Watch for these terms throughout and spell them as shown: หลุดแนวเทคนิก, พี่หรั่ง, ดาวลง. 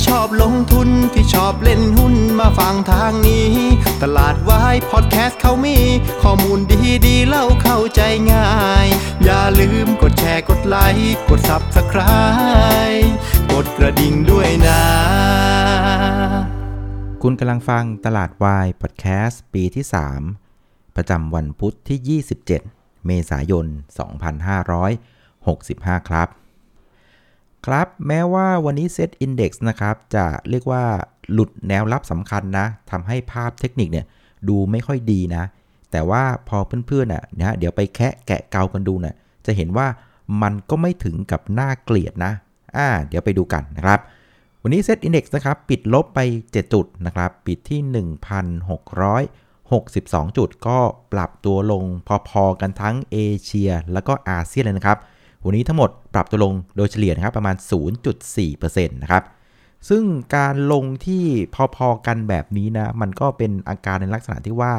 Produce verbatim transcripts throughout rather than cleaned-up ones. ที่ชอบลงทุนที่ชอบเล่นหุ้นมาฟังทางนี้ตลาดวายพอดแคสต์เขามีข้อมูลดีดีเล่าเข้าใจง่ายอย่าลืมกดแชร์กดไลค์กด ซับสไครบ์ กดกระดิ่งด้วยนะคุณกำลังฟังตลาดวายพอดแคสต์ปีที่สามประจำวันพุธที่ยี่สิบเจ็ดเมษายนสองพันห้าร้อยหกสิบห้าครับครับแม้ว่าวันนี้เซตอินเด็กซ์นะครับจะเรียกว่าหลุดแนวรับสำคัญนะทำให้ภาพเทคนิคเนี่ยดูไม่ค่อยดีนะแต่ว่าพอเพื่อนๆอ่ะนะเดี๋ยวไปแคะแกะเกากันดูนะจะเห็นว่ามันก็ไม่ถึงกับน่าเกลียดนะอ่าเดี๋ยวไปดูกันนะครับวันนี้เซตอินเด็กซ์นะครับปิดลบไปเจ็ดจุดนะครับปิดที่ หนึ่งพันหกร้อยหกสิบสอง จุดก็ปรับตัวลงพอๆกันทั้งเอเชียแล้วก็อาเซียนเลยนะครับวันนี้ทั้งหมดปรับตัวลงโดยเฉลี่ยนะครับประมาณ ศูนย์จุดสี่เปอร์เซ็นต์ นะครับซึ่งการลงที่พอๆกันแบบนี้นะมันก็เป็นอาการในลักษณะที่ว่า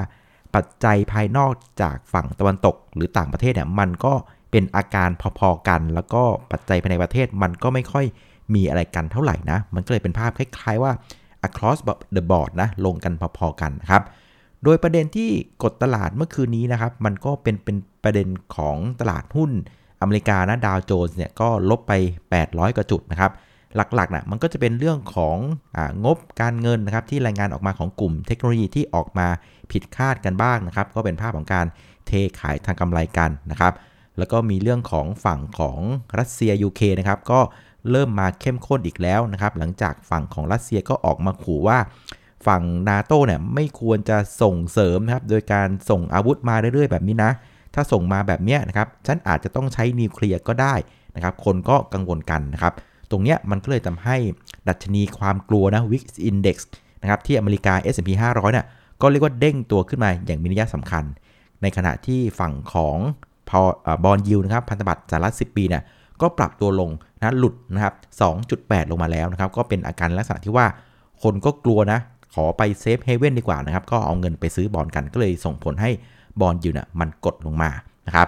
ปัจจัยภายนอกจากฝั่งตะวันตกหรือต่างประเทศเนี่ยมันก็เป็นอาการพอๆกันแล้วก็ปัจจัยภายในประเทศมันก็ไม่ค่อยมีอะไรกันเท่าไหร่นะมันก็เลยเป็นภาพคล้ายๆว่า across the board นะลงกันพอๆกันนะครับโดยประเด็นที่กดตลาดเมื่อคืนนี้นะครับมันก็เป็นเป็นประเด็นของตลาดหุ้นอเมริกานะดาวโจนส์เนี่ยก็ลบไปแปดร้อยกว่าจุดนะครับหลักๆนะมันก็จะเป็นเรื่องของอ่างบการเงินนะครับที่รายงานออกมาของกลุ่มเทคโนโลยีที่ออกมาผิดคาดกันบ้างนะครับก็เป็นภาพของการเทขายทางกำไรกันนะครับแล้วก็มีเรื่องของฝั่งของรัสเซีย ยู เค นะครับก็เริ่มมาเข้มข้นอีกแล้วนะครับหลังจากฝั่งของรัสเซียก็ออกมาขู่ว่าฝั่ง NATO เนี่ยไม่ควรจะส่งเสริมนะครับโดยการส่งอาวุธมาเรื่อยๆแบบนี้นะถ้าส่งมาแบบเนี้ยนะครับฉันอาจจะต้องใช้นิวเคลียร์ก็ได้นะครับคนก็กังวลกันนะครับตรงเนี้ยมันก็เลยทำให้ดัชนีความกลัวนะ วิกซ์ Index นะครับที่อเมริกา เอส แอนด์ พี ห้าร้อยเนี่ยก็เรียกว่าเด้งตัวขึ้นมาอย่างมีนัยสำคัญในขณะที่ฝั่งของบอนด์ยิลด์นะครับพันธบัตรสหรัฐสิบปีเนี่ยก็ปรับตัวลงนะหลุดนะครับ สองจุดแปด ลงมาแล้วนะครับก็เป็นอาการลักษณะที่ว่าคนก็กลัวนะขอไปเซฟเฮเว่นดีกว่านะครับก็เอาเงินไปซื้อบอนด์กันก็เลยส่งผลให้บอนด์ยิลด์น่ะมันกดลงมานะครับ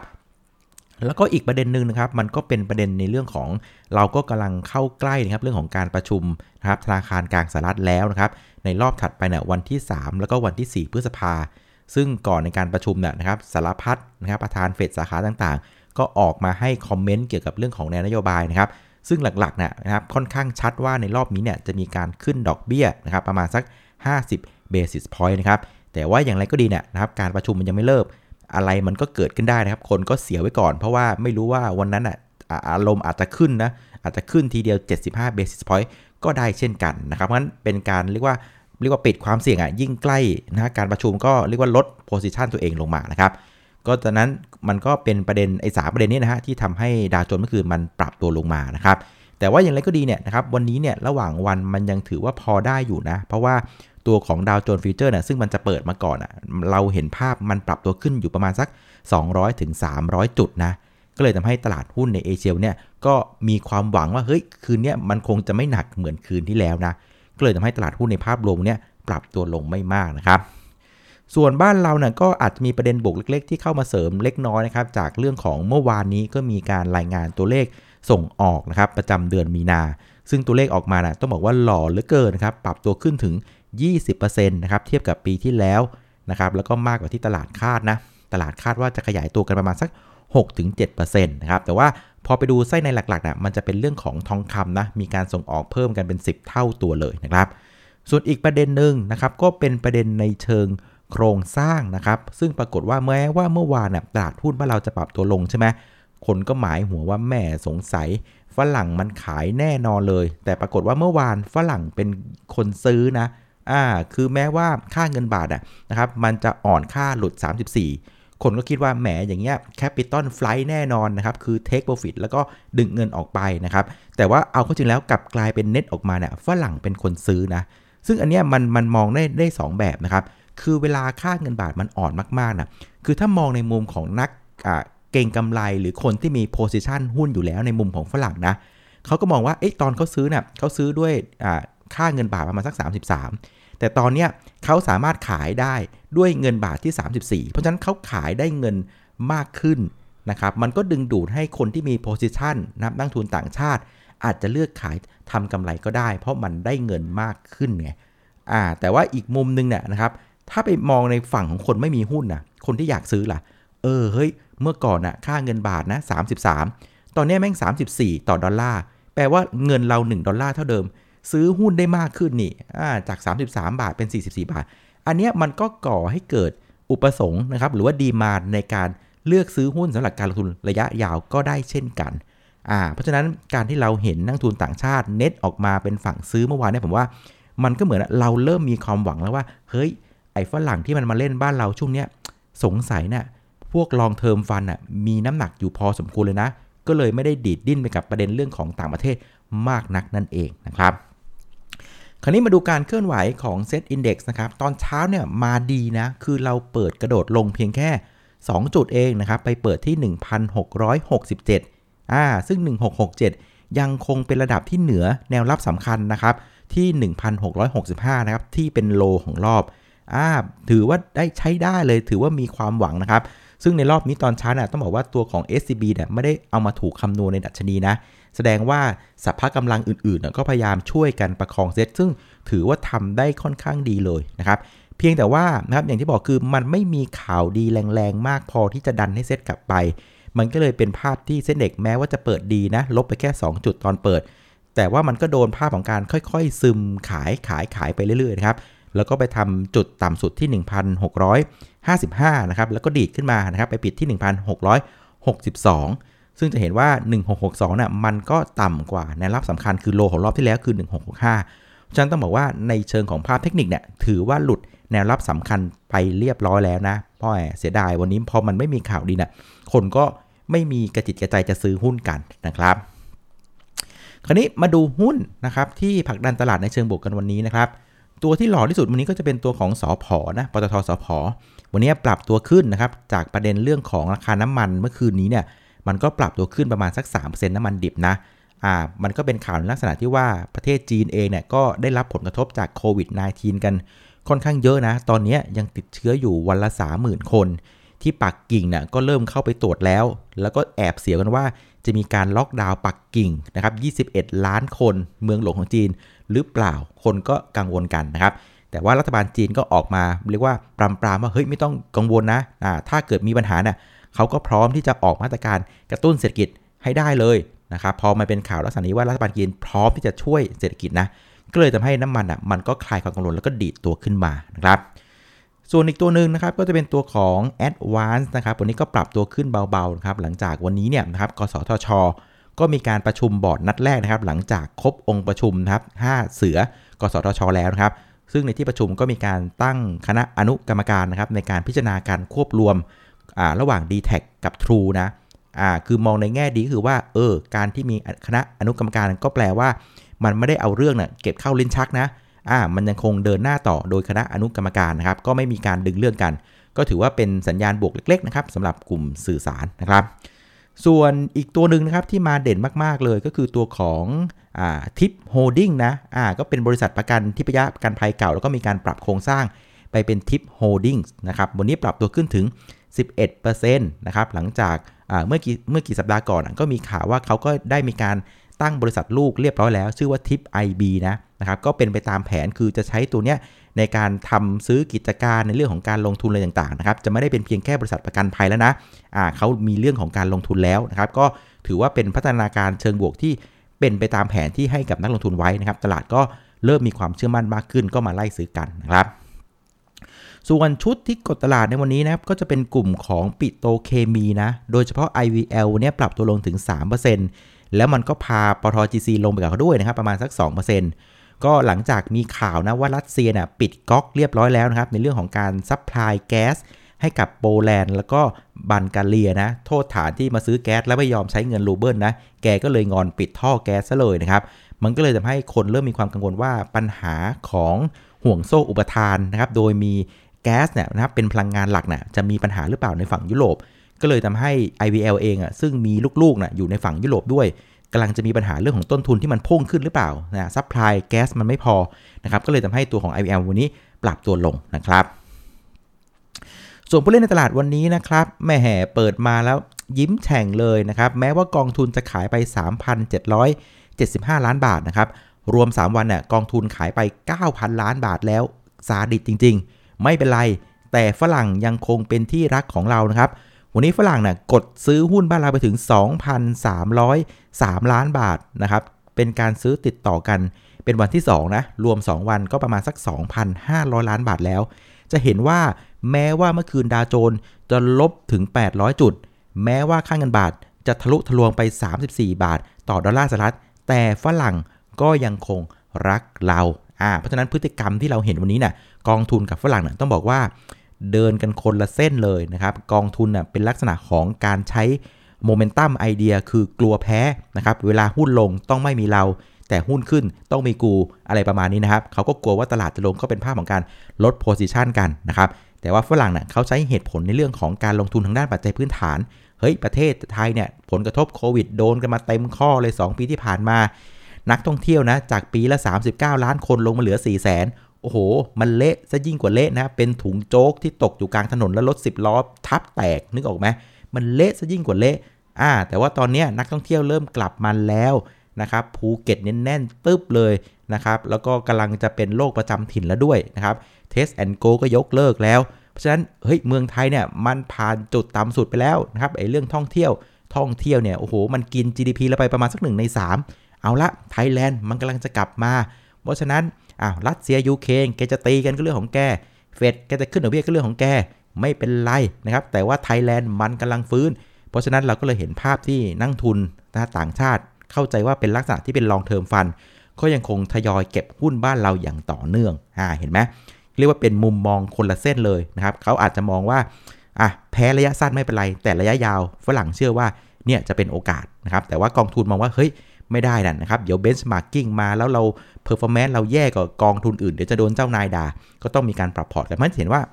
แล้วก็อีกประเด็นนึงนะครับมันก็เป็นประเด็นในเรื่องของเราก็กำลังเข้าใกล้นะครับเรื่องของการประชุมนะครับธนาคารกลางสหรัฐแล้วนะครับในรอบถัดไปเนี่ยวันที่สามแล้วก็วันที่สี่พฤษภาซึ่งก่อนในการประชุมเนี่ยนะครับสารพัดนะครับประธานเฟดสาขาต่างๆก็ออกมาให้คอมเมนต์เกี่ยวกับเรื่องของแนวนโยบายนะครับซึ่งหลักๆเนี่ยนะครับค่อนข้างชัดว่าในรอบนี้เนี่ยจะมีการขึ้นดอกเบี้ยนะครับประมาณสักห้าสิบ basis point นะครับแต่ว่าอย่างไรก็ดีเนี่ยนะครับการประชุมมันยังไม่เลิกอะไรมันก็เกิดขึ้นได้นะครับคนก็เสียไว้ก่อนเพราะว่าไม่รู้ว่าวันนั้นอ่ะอารมณ์อาจจะขึ้นนะอาจจะขึ้นทีเดียวเจ็ดสิบห้า basis point ก็ได้เช่นกันนะครับงั้นเป็นการเรียกว่าเรียกว่าปิดความเสี่ยงอ่ะยิ่งใกล้นะการประชุมก็เรียกว่าลด position ตัวเองลงมานะครับก็ตอนนั้นมันก็เป็นประเด็นไอ้สามประเด็นนี้นะฮะที่ทำให้ดาวโจนส์เมื่อคืนมันปรับตัวลงมานะครับแต่ว่าอย่างไรก็ดีเนี่ยนะครับวันนี้เนี่ยระหว่างวันมันยังถือว่าพอได้อยู่นะเพราะว่าตัวของดาวโจนส์ฟิวเจอร์เนี่ยซึ่งมันจะเปิดมาก่อนอ่ะเราเห็นภาพมันปรับตัวขึ้นอยู่ประมาณสัก สองร้อยถึงสามร้อย จุดนะก็เลยทำให้ตลาดหุ้นในเอเชียเนี่ยก็มีความหวังว่าเฮ้ยคืนนี้มันคงจะไม่หนักเหมือนคืนที่แล้วนะก็เลยทำให้ตลาดหุ้นในภาพรวมเนี่ยปรับตัวลงไม่มากนะครับส่วนบ้านเราเนี่ยก็อาจจะมีประเด็นบวกเล็กๆที่เข้ามาเสริมเล็กน้อยนะครับจากเรื่องของเมื่อวานนี้ก็มีการรายงานตัวเลขส่งออกนะครับประจำเดือนมีนาซึ่งตัวเลขออกมานะต้องบอกว่าหล่อเหลือเกินนะครับปรับตัวขึ้นถึง ยี่สิบเปอร์เซ็นต์ นะครับเทียบกับปีที่แล้วนะครับแล้วก็มากกว่าที่ตลาดคาดนะตลาดคาดว่าจะขยายตัวกันประมาณสัก หกถึงเจ็ดเปอร์เซ็นต์ นะครับแต่ว่าพอไปดูไส้ในหลักๆนะมันจะเป็นเรื่องของทองคำนะมีการส่งออกเพิ่มกันเป็นสิบเท่าตัวเลยนะครับส่วนอีกประเด็นนึงนะครับก็เป็นประเด็นในเชิงโครงสร้างนะครับซึ่งปรากฏว่าแม้ว่าเมื่อวานน่ะตลาดหุ้นบ้านเราจะปรับตัวลงใช่ไหมคนก็หมายหัวว่าแหมสงสัยฝรั่งมันขายแน่นอนเลยแต่ปรากฏว่าเมื่อวานฝรั่งเป็นคนซื้อนะอ่าคือแม้ว่าค่าเงินบาทอ่ะนะครับมันจะอ่อนค่าหลุดสามสิบสี่คนก็คิดว่าแหมอย่างเงี้ย Capital Flight แน่นอนนะครับคือ Take Profit แล้วก็ดึงเงินออกไปนะครับแต่ว่าเอาเข้าจริงแล้วกลับกลายเป็น Net ออกมาเนี่ยฝรั่งเป็นคนซื้อนะซึ่งอันเนี้ยมันมันมองได้ได้สองแบบนะครับคือเวลาค่าเงินบาทมันอ่อนมากๆนะคือถ้ามองในมุมของนักอ่าเก่งกำไรหรือคนที่มี position หุ้นอยู่แล้วในมุมของฝรั่งนะเขาก็มองว่าเอ๊ะตอนเขาซื้อเนี่ยเขาซื้อด้วยค่าเงินบาทประมาณสักสามสิบสามแต่ตอนเนี้ยเขาสามารถขายได้ด้วยเงินบาทที่สามสิบสี่เพราะฉะนั้นเขาขายได้เงินมากขึ้นนะครับมันก็ดึงดูดให้คนที่มี position นับนักทุนต่างชาติ อาจจะเลือกขายทำกำไรก็ได้เพราะมันได้เงินมากขึ้นไงอ่าแต่ว่าอีกมุมนึงเนี่ยนะครับถ้าไปมองในฝั่งของคนไม่มีหุ้นนะคนที่อยากซื้อล่ะเออเฮ้ยเมื่อก่อนนะค่าเงินบาทนะสามสิบสามตอนนี้แม่งสามสิบสี่ต่อดอลลาร์แปลว่าเงินเราหนึ่งดอลลาร์เท่าเดิมซื้อหุ้นได้มากขึ้นนี่อ่าจากสามสิบสามบาทเป็นสี่สิบสี่บาทอันเนี้ยมันก็ก่อให้เกิดอุปสงค์นะครับหรือว่าดีมานด์ในการเลือกซื้อหุ้นสำหรับการลงทุนระยะยาวก็ได้เช่นกันอ่าเพราะฉะนั้นการที่เราเห็นนักทุนต่างชาติเน็ตออกมาเป็นฝั่งซื้อเมื่อวานเนี่ยผมว่ามันก็เหมือนเราเริ่มมีความหวังแล้วว่าเฮ้ยไอ้ฝรั่งที่มันมาเล่นบ้านเราช่วงเนี้ยสงสัยน่ะพวก long term fund น่ะมีน้ำหนักอยู่พอสมควรเลยนะก็เลยไม่ได้ดีดดิ้นไปกับประเด็นเรื่องของต่างประเทศมากนักนั่นเองนะครับคราวนี้มาดูการเคลื่อนไหวของ เซ็ต Index นะครับตอนเช้าเนี่ยมาดีนะคือเราเปิดกระโดดลงเพียงแค่สองจุดเองนะครับไปเปิดที่ หนึ่งพันหกร้อยหกสิบเจ็ด อ่าซึ่งหนึ่งพันหกร้อยหกสิบเจ็ดยังคงเป็นระดับที่เหนือแนวรับสำคัญนะครับที่ หนึ่งพันหกร้อยหกสิบห้า นะครับที่เป็นโลของรอบอ่าถือว่าได้ใช้ได้เลยถือว่ามีความหวังนะครับซึ่งในรอบนี้ตอนเช้าน่ะต้องบอกว่าตัวของ เอส ซี บี เนี่ยไม่ได้เอามาถูกคำนวณในดัชนีนะแสดงว่าสภาพกำลังอื่นๆก็พยายามช่วยกันประคองเซ็ตซึ่งถือว่าทำได้ค่อนข้างดีเลยนะครับเพียงแต่ว่านะครับอย่างที่บอกคือมันไม่มีข่าวดีแรงๆมากพอที่จะดันให้เซ็ตกลับไปมันก็เลยเป็นภาพที่เซ็ตเด็กแม้ว่าจะเปิดดีนะลบไปแค่สองจุดตอนเปิดแต่ว่ามันก็โดนภาพของการค่อยๆซึมขายขายขายไปเรื่อยๆนะครับแล้วก็ไปทำจุดต่ำสุดที่ หนึ่งพันหกร้อยห้าสิบห้า นะครับแล้วก็ดีดขึ้นมานะครับไปปิดที่ หนึ่งพันหกร้อยหกสิบสอง ซึ่งจะเห็นว่า หนึ่งพันหกร้อยหกสิบสอง น่ะมันก็ต่ำกว่าแนวรับสำคัญคือโลของรอบที่แล้วคือ หนึ่งพันหกร้อยหกสิบห้า ฉะนั้นต้องบอกว่าในเชิงของภาพเทคนิคเนี่ยถือว่าหลุดแนวรับสำคัญไปเรียบร้อยแล้วนะพ่อเสียดายวันนี้พอมันไม่มีข่าวดีน่ะคนก็ไม่มีกระจิตกระใจจะซื้อหุ้นกันนะครับคราวนี้มาดูหุ้นนะครับที่ผลักดันตลาดในเชิงบวกกันวันนี้นะครับตัวที่หล่อที่สุดวันนี้ก็จะเป็นตัวของสผ.นะปตท.สผ.วันนี้ปรับตัวขึ้นนะครับจากประเด็นเรื่องของราคาน้ำมันเมื่อคืนนี้เนี่ยมันก็ปรับตัวขึ้นประมาณสัก สามเปอร์เซ็นต์ น้ำมันดิบนะอ่ามันก็เป็นข่าวในลักษณะที่ว่าประเทศจีนเองเนี่ยก็ได้รับผลกระทบจากโควิด สิบเก้า กันค่อนข้างเยอะนะตอนนี้ยังติดเชื้ออยู่วันละ สามหมื่น คนที่ปักกิ่งเนี่ยก็เริ่มเข้าไปตรวจแล้วแล้วก็แอบเสียวกันว่าจะมีการล็อกดาวน์ปักกิ่งนะครับยี่สิบเอ็ดล้านคนเมืองหลวงของจีนหรือเปล่าคนก็กังวลกันนะครับแต่ว่ารัฐบาลจีนก็ออกมาเรียกว่าปรามปรามว่าเฮ้ยไม่ต้องกังวลนะอ่าถ้าเกิดมีปัญหาเนี่ยเขาก็พร้อมที่จะออกมาตรการกระตุ้นเศรษฐกิจให้ได้เลยนะครับพอมาเป็นข่าวลักษณะนี้ว่ารัฐบาลจีนพร้อมที่จะช่วยเศรษฐกิจนะก็เลยทำให้น้ำมันอ่ะมันก็คลายความกังวลแล้วก็ดีดตัวขึ้นมานะครับส่วนอีกตัวหนึ่งนะครับก็จะเป็นตัวของ Advance นะครับวันนี้ก็ปรับตัวขึ้นเบาๆนะครับหลังจากวันนี้เนี่ยนะครับกสทช.ก็มีการประชุมบอร์ดนัดแรกนะครับหลังจากครบองค์ประชุมนะครับห้าเสือกสทช.แล้วนะครับซึ่งในที่ประชุมก็มีการตั้งคณะอนุกรรมการนะครับในการพิจารณาการควบรวมอ่าระหว่าง ดี แทค กับ True นะอ่าคือมองในแง่ดีก็คือว่าเออการที่มีคณะอนุกรรมการก็แปลว่ามันไม่ได้เอาเรื่องน่ะเก็บเข้าลิ้นชักนะอ่ามันยังคงเดินหน้าต่อโดยคณะอนุกรรมการนะครับก็ไม่มีการดึงเรื่องกันก็ถือว่าเป็นสัญญาณบวกเล็กๆนะครับสำหรับกลุ่มสื่อสารนะครับส่วนอีกตัวหนึ่งนะครับที่มาเด่นมากๆเลยก็คือตัวของอ่าทิปโฮลดิ้งนะอ่าก็เป็นบริษัทประกันทิพยประกันภัยเก่าแล้วก็มีการปรับโครงสร้างไปเป็นทิปโฮลดิ้งนะครับวันนี้ปรับตัวขึ้นถึง สิบเอ็ดเปอร์เซ็นต์ นะครับหลังจากอ่าเมื่อกี่เมื่อกี่สัปดาห์ก่อนก็มีข่าวว่าเขาก็ได้มีการตั้งบริษัทลูกเรียบร้อยแล้วชื่อว่า Tip ไอ บี นะนะครับก็เป็นไปตามแผนคือจะใช้ตัวเนี้ยในการทำซื้อกิจการในเรื่องของการลงทุนอะไรต่างๆนะครับจะไม่ได้เป็นเพียงแค่บริษัทประกันภัยแล้วนะอ่าเขามีเรื่องของการลงทุนแล้วนะครับก็ถือว่าเป็นพัฒนาการเชิงบวกที่เป็นไปตามแผนที่ให้กับนักลงทุนไว้นะครับตลาดก็เริ่มมีความเชื่อมั่นมากขึ้นก็มาไล่ซื้อกันนะครับส่วนชุดที่กดตลาดในวันนี้นะครับก็จะเป็นกลุ่มของปิโตรเคมีนะโดยเฉพาะ ไอ วี แอล วันนี้ปรับตัวลงถึง สามเปอร์เซ็นต์แล้วมันก็พาปตท.จีซีลงไปกับเขาด้วยนะครับประมาณสัก สองเปอร์เซ็นต์ ก็หลังจากมีข่าวนะว่ารัสเซียน่ะปิดก๊อกเรียบร้อยแล้วนะครับในเรื่องของการซัพพลายแก๊สให้กับโปแลนด์แล้วก็บัลแกเรียนะโทษฐานที่มาซื้อแก๊สแล้วไม่ยอมใช้เงินรูเบิลนะแกก็เลยงอนปิดท่อแก๊สซะเลยนะครับมันก็เลยทำให้คนเริ่มมีความกังวลว่าปัญหาของห่วงโซ่อุปทานนะครับโดยมีแก๊สเนี่ยนะครับเป็นพลังงานหลักน่ะจะมีปัญหาหรือเปล่าในฝั่งยุโรปก็เลยทำให้ ไอ วี แอล เองอ่ะซึ่งมีลูกๆนะอยู่ในฝั่งยุโรปด้วยกำลังจะมีปัญหาเรื่องของต้นทุนที่มันพุ่งขึ้นหรือเปล่านะซัพพลายแก๊สมันไม่พอนะครับก็เลยทำให้ตัวของ ไอ วี แอล วันนี้ปรับตัวลงนะครับส่วนผู้เล่นในตลาดวันนี้นะครับแม่แห่เปิดมาแล้วยิ้มแฉ่งเลยนะครับแม้ว่ากองทุนจะขายไป สามพันเจ็ดร้อย เจ็ดสิบห้าล้านบาทนะครับรวมสามวันเนี่ยกองทุนขายไป เก้าพันล้านบาทแล้วซาดิสจริงๆไม่เป็นไรแต่ฝรั่งยังคงเป็นที่รักของเรานะครับวันนี้ฝรั่งเนี่ยกดซื้อหุ้นบ้านเราไปถึง สองพันสามร้อยสามล้านบาทนะครับเป็นการซื้อติดต่อกันเป็นวันที่สองนะรวมสองวันก็ประมาณสัก สองพันห้าร้อยล้านบาทแล้วจะเห็นว่าแม้ว่าเมื่อคืนดาวโจนส์จะลบถึงแปดร้อยจุดแม้ว่าค่าเงินบาทจะทะลุทะลวงไปสามสิบสี่บาทต่อดอลลาร์สหรัฐแต่ฝรั่งก็ยังคงรักเราอ่าเพราะฉะนั้นพฤติกรรมที่เราเห็นวันนี้น่ะกองทุนกับฝรั่งเนี่ยต้องบอกว่าเดินกันคนละเส้นเลยนะครับกองทุนน่ะเป็นลักษณะของการใช้โมเมนตัมไอเดียคือกลัวแพ้นะครับเวลาหุ้นลงต้องไม่มีเราแต่หุ้นขึ้นต้องมีกูอะไรประมาณนี้นะครับเขาก็กลัวว่าตลาดจะลงก็เป็นภาพของการลดโพซิชันกันนะครับแต่ว่าฝรั่งน่ะเขาใช้เหตุผลในเรื่องของการลงทุนทางด้านปัจจัยพื้นฐานเฮ้ยประเทศไทยเนี่ยผลกระทบโควิดโดนกันมาเต็มข้อเลยสองปีที่ผ่านมานักท่องเที่ยวนะจากปีละสามสิบเก้าล้านคนลงมาเหลือ สี่แสน โอ้โหมันเละซะยิ่งกว่าเละนะเป็นถุงโจ๊กที่ตกอยู่กลางถนนแล้วรถสิบล้อทับแตกนึกออกไหมมันเละซะยิ่งกว่าเละอ่าแต่ว่าตอนนี้นักท่องเที่ยวเริ่มกลับมาแล้วนะครับภูเก็ตแน่นๆตึ๊บเลยนะครับแล้วก็กำลังจะเป็นโรคประจำถิ่นแล้วด้วยนะครับ Test and Go ก็ยกเลิกแล้วเพราะฉะนั้นเฮ้ยเมืองไทยเนี่ยมันผ่านจุดต่ำสุดไปแล้วนะครับไอ้เรื่องท่องเที่ยวท่องเที่ยวเนี่ยโอ้โหมันกิน จี ดี พี เราไปประมาณสักหนึ่งในสามเอาละไทยแลนด์มันกำลังจะกลับมาเพราะฉะนั้นอ้าวรัสเซียยูเครนแกจะตีกันก็เรื่องของแกเฟดแกจะขึ้นดอกเบี้ยก็เรื่องของแกไม่เป็นไรนะครับแต่ว่าไทยแลนด์มันกำลังฟื้นเพราะฉะนั้นเราก็เลยเห็นภาพที่นักทุนต่างชาติเข้าใจว่าเป็นลักษณะที่เป็นลองเทอมฟันก็ยังคงทยอยเก็บหุ้นบ้านเราอย่างต่อเนื่องอ่าเห็นไหมเรียกว่าเป็นมุมมองคนละเส้นเลยนะครับเขาอาจจะมองว่าอ่ะแพ้ระยะสั้นไม่เป็นไรแต่ระยะยาวฝรั่งเชื่อว่าเนี่ยจะเป็นโอกาสนะครับแต่ว่ากองทุนมองว่าเฮ้ยไม่ได้นั่นนะครับเดี๋ยวเบนช์มาร์กิ้งมาแล้วเราเพอร์ฟอร์แมนซ์เราแย่กว่ากองทุนอื่นเดี๋ยวจะโดนเจ้านายด่าก็ต้องมีการปรับพอร์ตกันมันเห็นว่า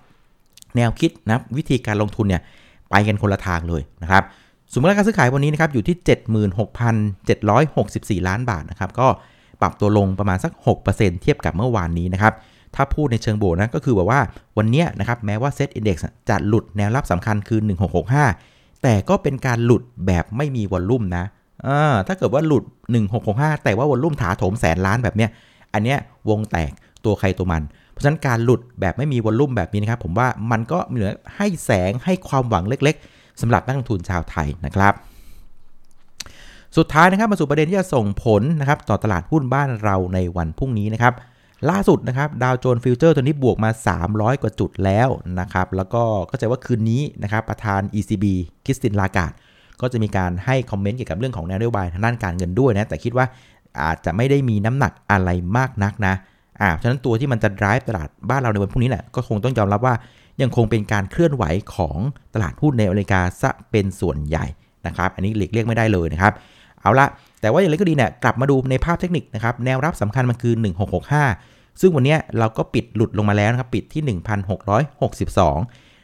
แนวคิดนะวิธีการลงทุนเนี่ยไปกันคนละทางเลยนะครับสมมุติว่าการซื้อขายวันนี้นะครับอยู่ที่ เจ็ดหมื่นหกพันเจ็ดร้อยหกสิบสี่ล้านบาทนะครับก็ปรับตัวลงประมาณสัก หกเปอร์เซ็นต์ เทียบกับเมื่อวานนี้นะครับถ้าพูดในเชิงบวกนะก็คือแบบว่าวันนี้นะครับแม้ว่า เซ็ต Index จะหลุดแนวรับสำคัญคือหนึ่งพันหกร้อยหกสิบห้าแต่ก็เป็นการหลุดแบบไม่มีวอลลุ่มนะอ่าถ้าเกิดว่าหลุดหนึ่งพันหกร้อยหกสิบห้าแต่ว่าวอลลุ่มถาโถมแสนล้านแบบเนี้ยอันเนี้ยวงแตกตัวใครตัวมันเพราะฉะนั้นการหลุดแบบไม่มีวอลลุ่มแบบนี้นะครับผมว่ามันก็เหลือให้แสงให้ความหวังเล็กๆสำหรับนักลงทุนชาวไทยนะครับสุดท้ายนะครับมาสู่ประเด็นที่จะส่งผลนะครับต่อตลาดหุ้นบ้านเราในวันพรุ่งนี้นะครับล่าสุดนะครับดาวโจนส์ฟิวเจอร์ตัวนี้บวกมาสามร้อยกว่าจุดแล้วนะครับแล้วก็เข้าใจว่าคืนนี้นะครับประธาน อี ซี บี คริสติน ลาการ์ดก็จะมีการให้คอมเมนต์เกี่ยวกับเรื่องของนโยบายทางด้านการเงินด้วยนะแต่คิดว่าอาจจะไม่ได้มีน้ำหนักอะไรมากนักนะอ่าฉะนั้นตัวที่มันจะ drive ตลาดบ้านเราในวันพรุ่งนี้แหละก็คงต้องยอมรับว่ายังคงเป็นการเคลื่อนไหวของตลาดหุ้นในอเมริกาซะเป็นส่วนใหญ่นะครับอันนี้หลีกเลี่ยงไม่ได้เลยนะครับเอาละแต่ว่าอย่างไรก็ดีเนี่ยกลับมาดูในภาพเทคนิคนะครับแนวรับสำคัญมันคือหนึ่งพันหกร้อยหกสิบห้าซึ่งวันนี้เราก็ปิดหลุดลงมาแล้วนะครับปิดที่หนึ่งพันหกร้อยหกสิบสอ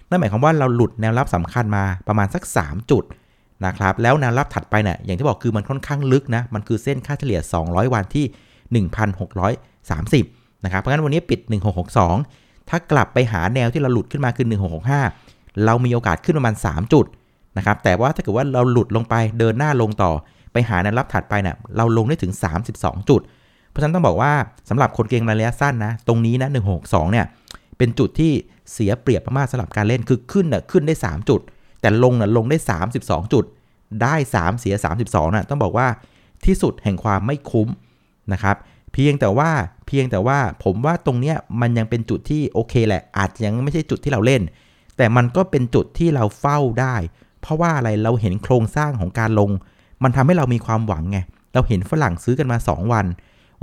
งนั่นหมายความว่าเราหลุดแนวรับสำคัญมาประมาณสักสามจุดนะครับแล้วแนวรับถัดไปเนี่ยอย่างที่บอกคือมันค่อนข้างลึกนะมันคือเส้นค่าเฉลี่ยสองร้อยวันที่หนึ่งพันหกร้อยสามสิบนะครับเพราะงั้นวันนี้ปิดหนึ่งพันหกร้อยหกสิบสองถ้ากลับไปหาแนวที่เราหลุดขึ้นมาคือหนึ่งพันหกร้อยหกสิบห้าเรามีโอกาสขึ้นประมาณสามจุดนะครับแต่ว่าถ้าเกิดว่าเราหลุดลงไปเดินหน้าลงต่อไปหาแนวรับถัดไปเนี่ยเราลงได้ถึงสามสิบสองจุดเพราะฉะนั้นต้องบอกว่าสำหรับคนเก็งระยะสั้นนะตรงนี้นะหนึ่งพันหกร้อยหกสิบสองเนี่ยเป็นจุดที่เสียเปรียบมากๆสำหรับการเล่นคือขึ้นน่ะขึ้นได้สามจุดแต่ลงน่ะลงได้สามสิบสองจุดได้สามเสียสามสิบสองน่ะต้องบอกว่าที่สุดแห่งความไม่คุ้มนะครับเพียงแต่ว่าเพียงแต่ว่าผมว่าตรงเนี้ยมันยังเป็นจุดที่โอเคแหละอาจจะยังไม่ใช่จุดที่เราเล่นแต่มันก็เป็นจุดที่เราเฝ้าได้เพราะว่าอะไรเราเห็นโครงสร้างของการลงมันทำให้เรามีความหวังไงเราเห็นฝรั่งซื้อกันมาสองวั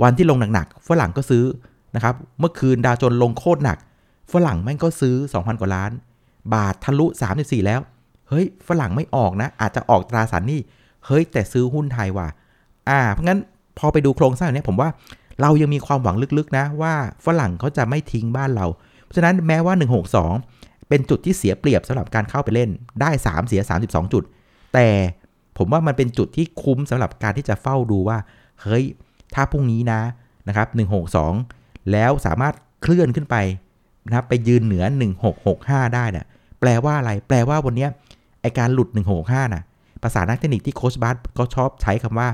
นวันที่ลงหนักๆฝรั่งก็ซื้อนะครับเมื่อคืนดาวโจนส์ลงโคตรหนักฝรั่งแม่งก็ซื้อ สองพันกว่าล้านบาททะลุสามสิบสี่แล้วเฮ้ยฝรั่งไม่ออกนะอาจจะออกตราสารหนี้เฮ้ยแต่ซื้อหุ้นไทยว่ะอ่าเพราะงั้นพอไปดูโครงสร้างเนี่ยผมว่าเรายังมีความหวังลึกๆนะว่าฝรั่งเขาจะไม่ทิ้งบ้านเราเพราะฉะนั้นแม้ว่าหนึ่งพันหกร้อยหกสิบสองเป็นจุดที่เสียเปรียบสำหรับการเข้าไปเล่นได้สามเสียสามสิบสองจุดแต่ผมว่ามันเป็นจุดที่คุ้มสำหรับการที่จะเฝ้าดูว่าเฮ้ยถ้าพรุ่งนี้นะนะครับหนึ่งพันหกร้อยหกสิบสองแล้วสามารถเคลื่อนขึ้นไปนะครับไปยืนเหนือหนึ่งพันหกร้อยหกสิบห้าได้นะแปลว่าอะไรแปลว่าวันนี้ไอการหลุดหนึ่งพันหกร้อยหกสิบห้าน่ะภาษานักเทคนิคที่โค้ชบาสก็ชอบใช้คำว่า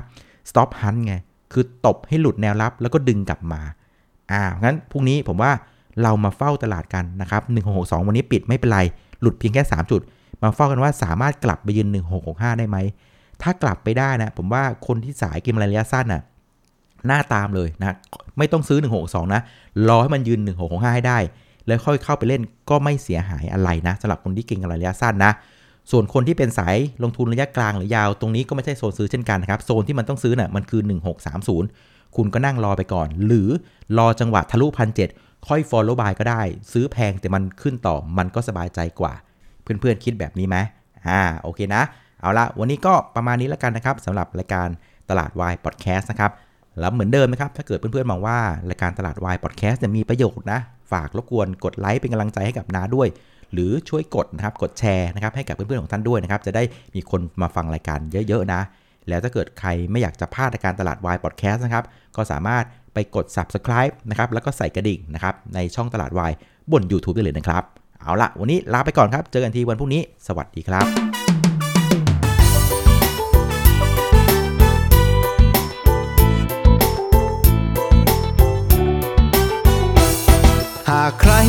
stop hunt ไง คือตบให้หลุดแนวรับแล้วก็ดึงกลับมาอ่างั้นพรุ่งนี้ผมว่าเรามาเฝ้าตลาดกันนะครับหนึ่งพันหกร้อยหกสิบสองวันนี้ปิดไม่เป็นไรหลุดเพียงแค่สามจุดมาเฝ้ากันว่าสามารถกลับไปยืนหนึ่งพันหกร้อยหกสิบห้าได้ไหมถ้ากลับไปได้นะผมว่าคนที่สายเก็งกำไรระยะสั้นน่ะหน้าตามเลยนะไม่ต้องซื้อหนึ่งพันหกร้อยหกสิบสองนะรอให้มันยืนหนึ่งพันหกร้อยหกสิบห้าให้ได้แล้วค่อยเข้าไปเล่นก็ไม่เสียหายอะไรนะสำหรับคนที่เก็งกำไรระยะสั้นนะส่วนคนที่เป็นสายลงทุนระยะกลางหรือยาวตรงนี้ก็ไม่ใช่โซนซื้อเช่นกันนะครับโซนที่มันต้องซื้อน่ะมันคือหนึ่งพันหกร้อยสามสิบคุณก็นั่งรอไปก่อนหรือรอจังหวะทะลุ หนึ่งพันเจ็ดร้อย ค่อย follow buy ก็ได้ซื้อแพงแต่มันขึ้นต่อมันก็สบายใจกว่าเพื่อนๆคิดแบบนี้มั้ยอ่าโอเคนะเอาละวันนี้ก็ประมาณนี้แล้วกันนะครับสำหรับรายการตลาดวายพอดแคสต์นะครับแล้วเหมือนเดิมนะครับถ้าเกิดเพื่อนๆมองว่ารายการตลาดวายพอดแคสต์จะมีประโยชน์นะฝากรบกวนกดไลค์เป็นกำลังใจให้กับน้าด้วยหรือช่วยกดนะครับกดแชร์นะครับให้กับเพื่อนๆของท่านด้วยนะครับจะได้มีคนมาฟังรายการเยอะๆนะแล้วถ้าเกิดใครไม่อยากจะพลาดรายการตลาดวายพอดแคสต์นะครับก็สามารถไปกด Subscribe นะครับแล้วก็ใส่กระดิ่งนะครับในช่องตลาดวายบน YouTube ได้เลยนะครับเอาละวันนี้ลาไปก่อนครับเจอกันทีวันพรุ่งนี้สวัสดีครับหากใคร